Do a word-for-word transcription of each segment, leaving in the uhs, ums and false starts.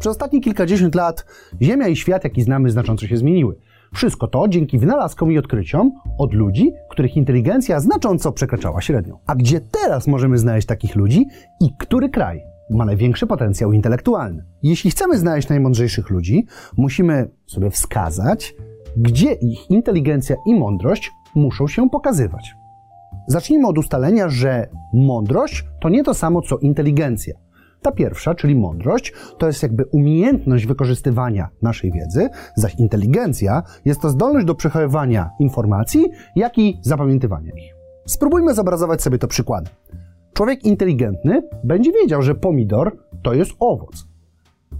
Przez ostatnie kilkadziesiąt lat Ziemia i świat, jaki znamy, znacząco się zmieniły. Wszystko to dzięki wynalazkom i odkryciom od ludzi, których inteligencja znacząco przekraczała średnią. A gdzie teraz możemy znaleźć takich ludzi i który kraj ma największy potencjał intelektualny? Jeśli chcemy znaleźć najmądrzejszych ludzi, musimy sobie wskazać, gdzie ich inteligencja i mądrość muszą się pokazywać. Zacznijmy od ustalenia, że mądrość to nie to samo co inteligencja. Ta pierwsza, czyli mądrość, to jest jakby umiejętność wykorzystywania naszej wiedzy, zaś inteligencja jest to zdolność do przechowywania informacji, jak i zapamiętywania ich. Spróbujmy zobrazować sobie to przykładem. Człowiek inteligentny będzie wiedział, że pomidor to jest owoc.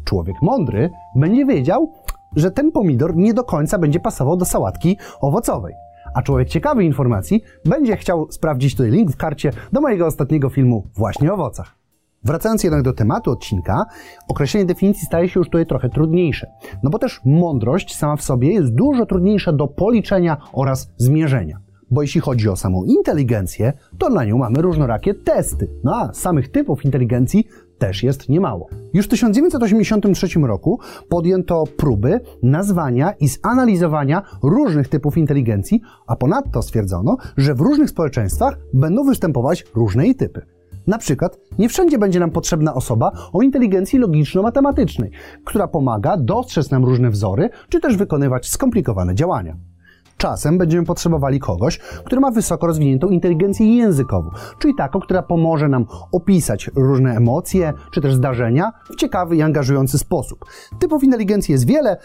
Człowiek mądry będzie wiedział, że ten pomidor nie do końca będzie pasował do sałatki owocowej. A człowiek ciekawy informacji będzie chciał sprawdzić tutaj link w karcie do mojego ostatniego filmu właśnie o owocach. Wracając jednak do tematu odcinka, określenie definicji staje się już tutaj trochę trudniejsze, no bo też mądrość sama w sobie jest dużo trudniejsza do policzenia oraz zmierzenia. Bo jeśli chodzi o samą inteligencję, to na nią mamy różnorakie testy, no a samych typów inteligencji też jest niemało. Już w tysiąc dziewięćset osiemdziesiątym trzecim roku podjęto próby nazwania i zanalizowania różnych typów inteligencji, a ponadto stwierdzono, że w różnych społeczeństwach będą występować różne jej typy. Na przykład nie wszędzie będzie nam potrzebna osoba o inteligencji logiczno-matematycznej, która pomaga dostrzec nam różne wzory, czy też wykonywać skomplikowane działania. Czasem będziemy potrzebowali kogoś, który ma wysoko rozwiniętą inteligencję językową, czyli taką, która pomoże nam opisać różne emocje, czy też zdarzenia w ciekawy i angażujący sposób. Typów inteligencji jest wiele,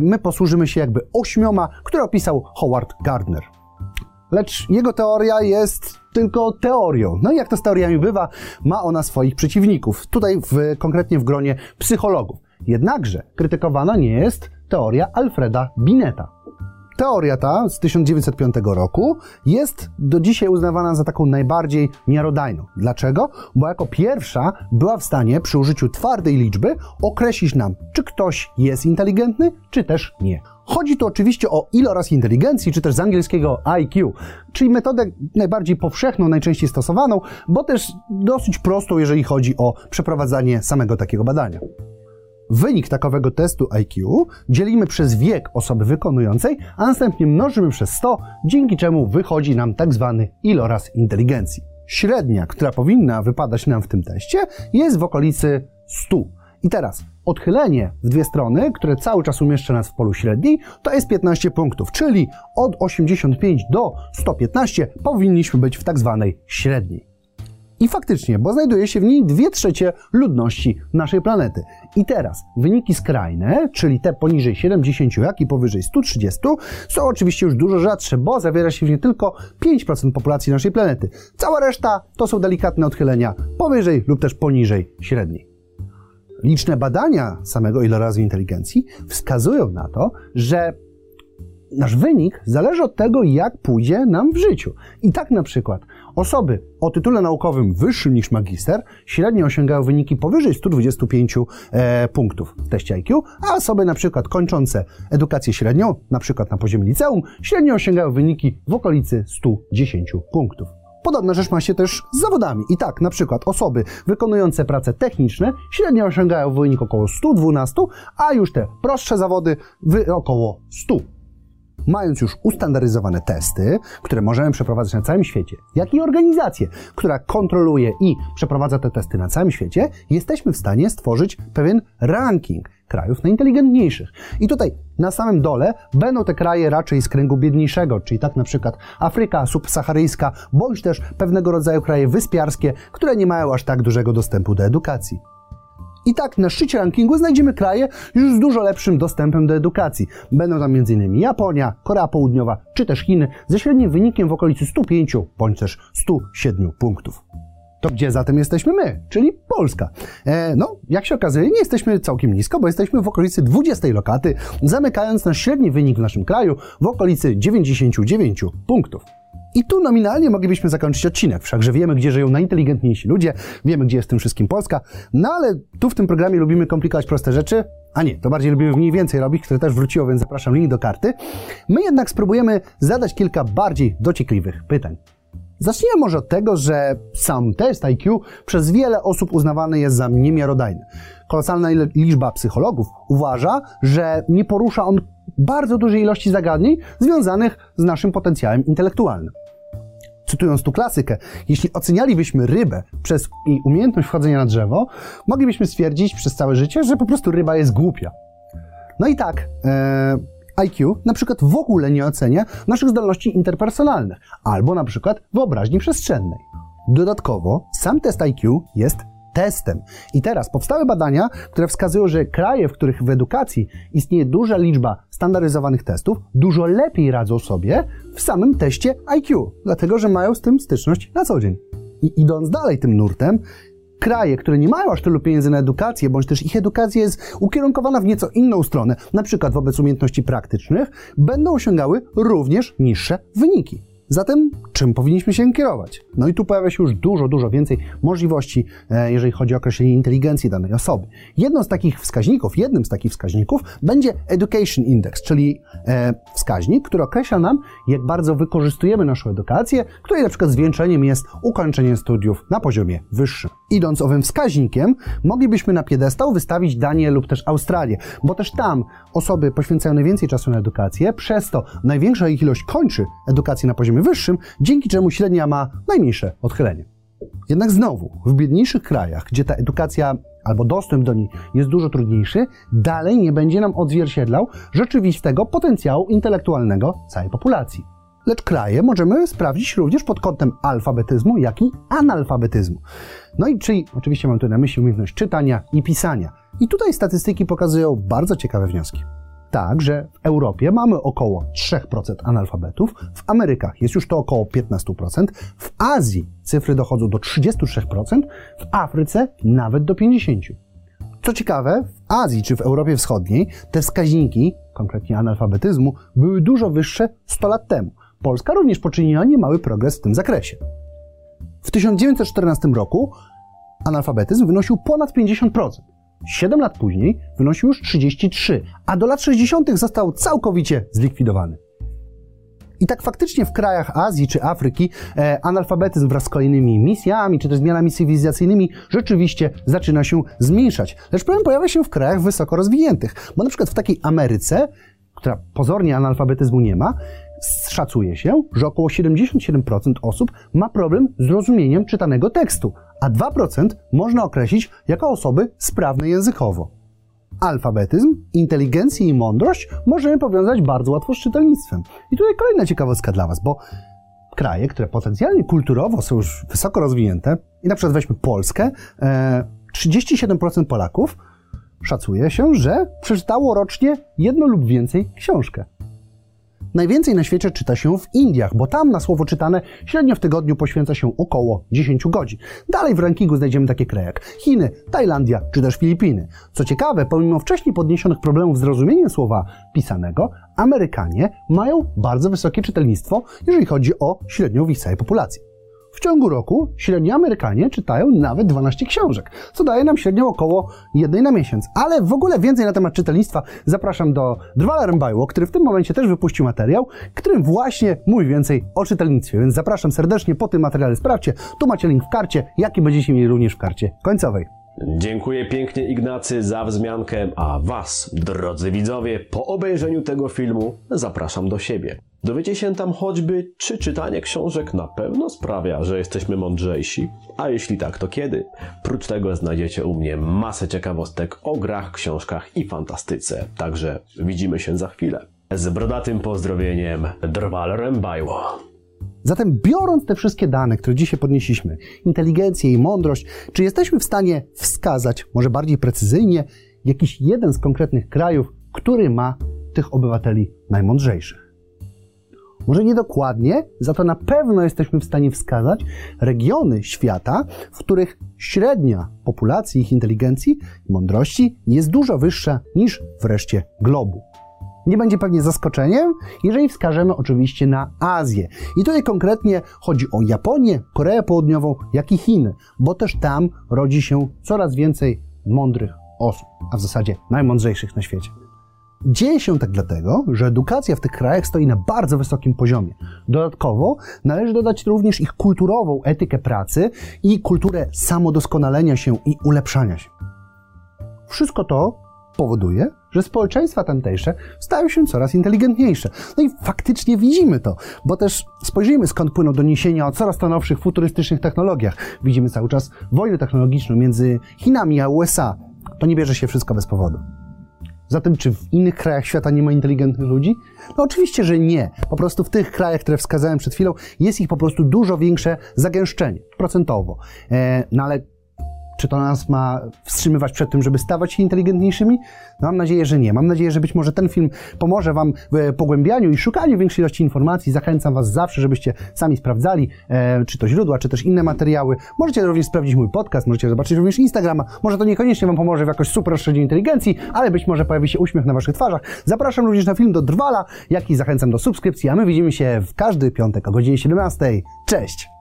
my posłużymy się jakby ośmioma, które opisał Howard Gardner. Lecz jego teoria jest tylko teorią. No i jak to z teoriami bywa, ma ona swoich przeciwników. Tutaj w, konkretnie w gronie psychologów. Jednakże krytykowana nie jest teoria Alfreda Bineta. Teoria ta z tysiąc dziewięćset piątego roku jest do dzisiaj uznawana za taką najbardziej miarodajną. Dlaczego? Bo jako pierwsza była w stanie przy użyciu twardej liczby określić nam, czy ktoś jest inteligentny, czy też nie. Chodzi tu oczywiście o iloraz inteligencji, czy też z angielskiego I Q, czyli metodę najbardziej powszechną, najczęściej stosowaną, bo też dosyć prostą, jeżeli chodzi o przeprowadzanie samego takiego badania. Wynik takowego testu I Q dzielimy przez wiek osoby wykonującej, a następnie mnożymy przez sto, dzięki czemu wychodzi nam tak zwany iloraz inteligencji. Średnia, która powinna wypadać nam w tym teście, jest w okolicy stu. I teraz odchylenie w dwie strony, które cały czas umieszcza nas w polu średniej, to jest piętnaście punktów, czyli od osiemdziesięciu pięciu do stu piętnastu powinniśmy być w tak zwanej średniej. I faktycznie, bo znajduje się w niej dwie trzecie ludności naszej planety. I teraz wyniki skrajne, czyli te poniżej siedemdziesięciu, jak i powyżej stu trzydziestu, są oczywiście już dużo rzadsze, bo zawiera się w niej tylko pięć procent populacji naszej planety. Cała reszta to są delikatne odchylenia powyżej lub też poniżej średniej. Liczne badania samego ilorazu inteligencji wskazują na to, że nasz wynik zależy od tego, jak pójdzie nam w życiu. I tak na przykład osoby o tytule naukowym wyższym niż magister średnio osiągają wyniki powyżej stu dwudziestu pięciu e, punktów w teście I Q, a osoby na przykład kończące edukację średnią, na przykład na poziomie liceum, średnio osiągają wyniki w okolicy stu dziesięciu punktów. Podobna rzecz ma się też z zawodami. I tak, na przykład osoby wykonujące prace techniczne średnio osiągają wynik około stu dwunastu, a już te prostsze zawody wy około stu. Mając już ustandaryzowane testy, które możemy przeprowadzać na całym świecie, jak i organizację, która kontroluje i przeprowadza te testy na całym świecie, jesteśmy w stanie stworzyć pewien ranking krajów najinteligentniejszych. I tutaj na samym dole będą te kraje raczej z kręgu biedniejszego, czyli tak na przykład Afryka subsaharyjska, bądź też pewnego rodzaju kraje wyspiarskie, które nie mają aż tak dużego dostępu do edukacji. I tak na szczycie rankingu znajdziemy kraje już z dużo lepszym dostępem do edukacji. Będą tam między innymi Japonia, Korea Południowa czy też Chiny ze średnim wynikiem w okolicy stu pięciu bądź też stu siedmiu punktów. To gdzie zatem jesteśmy my, czyli Polska? E, no, jak się okazuje, nie jesteśmy całkiem nisko, bo jesteśmy w okolicy dwudziestej lokaty, zamykając nasz średni wynik w naszym kraju w okolicy dziewięćdziesięciu dziewięciu punktów. I tu nominalnie moglibyśmy zakończyć odcinek, wszakże wiemy, gdzie żyją najinteligentniejsi ludzie, wiemy, gdzie jest tym wszystkim Polska, no ale tu w tym programie lubimy komplikować proste rzeczy, a nie, to bardziej lubimy w niej więcej robić, które też wróciło, więc zapraszam link do karty. My jednak spróbujemy zadać kilka bardziej dociekliwych pytań. Zacznijmy może od tego, że sam test I Q przez wiele osób uznawany jest za niemiarodajny. Kolosalna liczba psychologów uważa, że nie porusza on bardzo dużej ilości zagadnień związanych z naszym potencjałem intelektualnym. Cytując tu klasykę, jeśli ocenialibyśmy rybę przez jej umiejętność wchodzenia na drzewo, moglibyśmy stwierdzić przez całe życie, że po prostu ryba jest głupia. No i tak, e, I Q na przykład w ogóle nie ocenia naszych zdolności interpersonalnych albo na przykład wyobraźni przestrzennej. Dodatkowo sam test I Q jest testem. I teraz powstały badania, które wskazują, że kraje, w których w edukacji istnieje duża liczba standaryzowanych testów, dużo lepiej radzą sobie w samym teście I Q, dlatego że mają z tym styczność na co dzień. I idąc dalej tym nurtem, kraje, które nie mają aż tylu pieniędzy na edukację, bądź też ich edukacja jest ukierunkowana w nieco inną stronę, na przykład wobec umiejętności praktycznych, będą osiągały również niższe wyniki. Zatem czym powinniśmy się kierować? No i tu pojawia się już dużo, dużo więcej możliwości, jeżeli chodzi o określenie inteligencji danej osoby. Jedną z takich wskaźników, jednym z takich wskaźników będzie Education Index, czyli wskaźnik, który określa nam, jak bardzo wykorzystujemy naszą edukację, której na przykład zwieńczeniem jest ukończenie studiów na poziomie wyższym. Idąc owym wskaźnikiem, moglibyśmy na piedestał wystawić Danię lub też Australię, bo też tam osoby poświęcają najwięcej czasu na edukację, przez to największa ich ilość kończy edukację na poziomie wyższym, dzięki czemu średnia ma najmniejsze odchylenie. Jednak znowu, w biedniejszych krajach, gdzie ta edukacja albo dostęp do niej jest dużo trudniejszy, dalej nie będzie nam odzwierciedlał rzeczywistego potencjału intelektualnego całej populacji. Lecz kraje możemy sprawdzić również pod kątem alfabetyzmu, jak i analfabetyzmu. No i czyli, oczywiście mam tu na myśli umiejętność czytania i pisania. I tutaj statystyki pokazują bardzo ciekawe wnioski. Tak, że w Europie mamy około trzy procent analfabetów, w Amerykach jest już to około piętnaście procent, w Azji cyfry dochodzą do trzydzieści sześć procent, w Afryce nawet do pięćdziesiąt procent. Co ciekawe, w Azji czy w Europie Wschodniej te wskaźniki, konkretnie analfabetyzmu, były dużo wyższe sto lat temu. Polska również poczyniła niemały progres w tym zakresie. W tysiąc dziewięćset czternastym roku analfabetyzm wynosił ponad pięćdziesiąt procent. siedem lat później wynosił już trzydzieści trzy procent, a do lat sześćdziesiątych został całkowicie zlikwidowany. I tak faktycznie w krajach Azji czy Afryki e, analfabetyzm wraz z kolejnymi misjami czy też zmianami cywilizacyjnymi rzeczywiście zaczyna się zmniejszać. Lecz problem pojawia się w krajach wysoko rozwiniętych, bo na przykład w takiej Ameryce, która pozornie analfabetyzmu nie ma, szacuje się, że około siedemdziesiąt siedem procent osób ma problem z rozumieniem czytanego tekstu, a dwa procent można określić jako osoby sprawne językowo. Alfabetyzm, inteligencję i mądrość możemy powiązać bardzo łatwo z czytelnictwem. I tutaj kolejna ciekawostka dla Was, bo kraje, które potencjalnie kulturowo są już wysoko rozwinięte, i na przykład weźmy Polskę, trzydzieści siedem procent Polaków szacuje się, że przeczytało rocznie jedną lub więcej książkę. Najwięcej na świecie czyta się w Indiach, bo tam na słowo czytane średnio w tygodniu poświęca się około dziesięć godzin. Dalej w rankingu znajdziemy takie kraje jak Chiny, Tajlandia czy też Filipiny. Co ciekawe, pomimo wcześniej podniesionych problemów z rozumieniem słowa pisanego, Amerykanie mają bardzo wysokie czytelnictwo, jeżeli chodzi o średnią w ich całej populacji. W ciągu roku średnio Amerykanie czytają nawet dwanaście książek, co daje nam średnią około jednej na miesiąc. Ale w ogóle więcej na temat czytelnictwa zapraszam do Drwala Rembaju, który w tym momencie też wypuścił materiał, którym właśnie mówi więcej o czytelnictwie. Więc zapraszam serdecznie, po tym materiale sprawdźcie. Tu macie link w karcie, jaki będziecie mieli również w karcie końcowej. Dziękuję pięknie, Ignacy, za wzmiankę, a Was, drodzy widzowie, po obejrzeniu tego filmu zapraszam do siebie. Dowiecie się tam choćby, czy czytanie książek na pewno sprawia, że jesteśmy mądrzejsi, a jeśli tak, to kiedy? Prócz tego znajdziecie u mnie masę ciekawostek o grach, książkach i fantastyce, także widzimy się za chwilę. Z brodatym pozdrowieniem, Drwal Rembajło. Zatem biorąc te wszystkie dane, które dzisiaj podnieśliśmy, inteligencję i mądrość, czy jesteśmy w stanie wskazać, może bardziej precyzyjnie, jakiś jeden z konkretnych krajów, który ma tych obywateli najmądrzejszych? Może niedokładnie, za to na pewno jesteśmy w stanie wskazać regiony świata, w których średnia populacji, ich inteligencji i mądrości jest dużo wyższa niż w reszcie globu. Nie będzie pewnie zaskoczeniem, jeżeli wskażemy oczywiście na Azję. I tutaj konkretnie chodzi o Japonię, Koreę Południową, jak i Chiny, bo też tam rodzi się coraz więcej mądrych osób, a w zasadzie najmądrzejszych na świecie. Dzieje się tak dlatego, że edukacja w tych krajach stoi na bardzo wysokim poziomie. Dodatkowo należy dodać również ich kulturową etykę pracy i kulturę samodoskonalenia się i ulepszania się. Wszystko to powoduje, że społeczeństwa tamtejsze stają się coraz inteligentniejsze. No i faktycznie widzimy to, bo też spojrzyjmy, skąd płyną doniesienia o coraz to nowszych futurystycznych technologiach. Widzimy cały czas wojnę technologiczną między Chinami a U S A. To nie bierze się wszystko bez powodu. Zatem czy w innych krajach świata nie ma inteligentnych ludzi? No oczywiście, że nie. Po prostu w tych krajach, które wskazałem przed chwilą, jest ich po prostu dużo większe zagęszczenie, procentowo. E, no ale czy to nas ma wstrzymywać przed tym, żeby stawać się inteligentniejszymi? No mam nadzieję, że nie. Mam nadzieję, że być może ten film pomoże Wam w pogłębianiu i szukaniu większej ilości informacji. Zachęcam Was zawsze, żebyście sami sprawdzali, e, czy to źródła, czy też inne materiały. Możecie również sprawdzić mój podcast, możecie zobaczyć również Instagrama. Może to niekoniecznie Wam pomoże w jakoś super rozszerzeniu inteligencji, ale być może pojawi się uśmiech na Waszych twarzach. Zapraszam również na film do Drwala, jak i zachęcam do subskrypcji, a my widzimy się w każdy piątek o godzinie siedemnastej. Cześć!